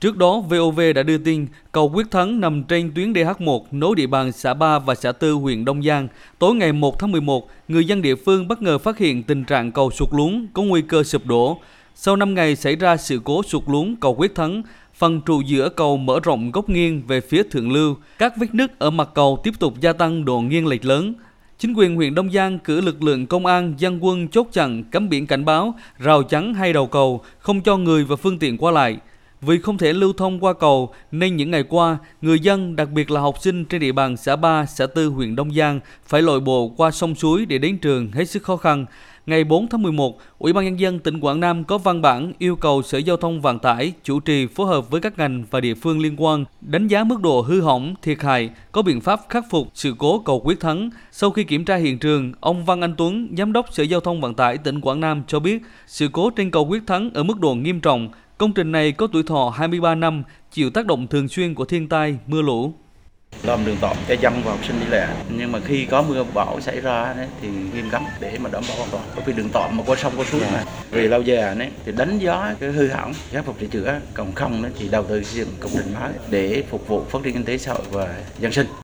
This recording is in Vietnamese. Trước đó, VOV đã đưa tin cầu Quyết Thắng nằm trên tuyến DH1 nối địa bàn xã Ba và xã Tư huyện Đông Giang. Tối ngày 1 tháng 11, người dân địa phương bất ngờ phát hiện tình trạng cầu sụt lún có nguy cơ sụp đổ. Sau 5 ngày xảy ra sự cố sụt lún cầu Quyết Thắng, phần trụ giữa cầu mở rộng góc nghiêng về phía thượng lưu. Các vết nứt ở mặt cầu tiếp tục gia tăng độ nghiêng lệch lớn. Chính quyền huyện Đông Giang cử lực lượng công an, dân quân chốt chặn, cắm biển cảnh báo, rào chắn hai đầu cầu, không cho người và phương tiện qua lại. Vì không thể lưu thông qua cầu nên những ngày qua, người dân, đặc biệt là học sinh trên địa bàn xã Ba, xã Tư huyện Đông Giang phải lội bộ qua sông suối để đến trường hết sức khó khăn. Ngày 4 tháng 11, Ủy ban Nhân dân tỉnh Quảng Nam có văn bản yêu cầu Sở Giao thông Vận tải chủ trì phối hợp với các ngành và địa phương liên quan, đánh giá mức độ hư hỏng, thiệt hại, có biện pháp khắc phục sự cố cầu Quyết Thắng. Sau khi kiểm tra hiện trường, ông Văn Anh Tuấn, Giám đốc Sở Giao thông Vận tải tỉnh Quảng Nam cho biết, sự cố trên cầu Quyết Thắng ở mức độ nghiêm trọng. Công trình này có tuổi thọ 23 năm, chịu tác động thường xuyên của thiên tai, mưa lũ. Làm đường tạm cho dân và học sinh đi lại, nhưng mà khi có mưa bão xảy ra đấy, thì nghiêm cấm để mà đảm bảo an toàn. Bởi vì đường tạm mà qua sông qua suối mà về lâu dài đấy, thì đánh giá cái hư hỏng, khắc phục để chữa, còn không đấy, thì đầu tư xây dựng công trình mới để phục vụ phát triển kinh tế xã hội và dân sinh.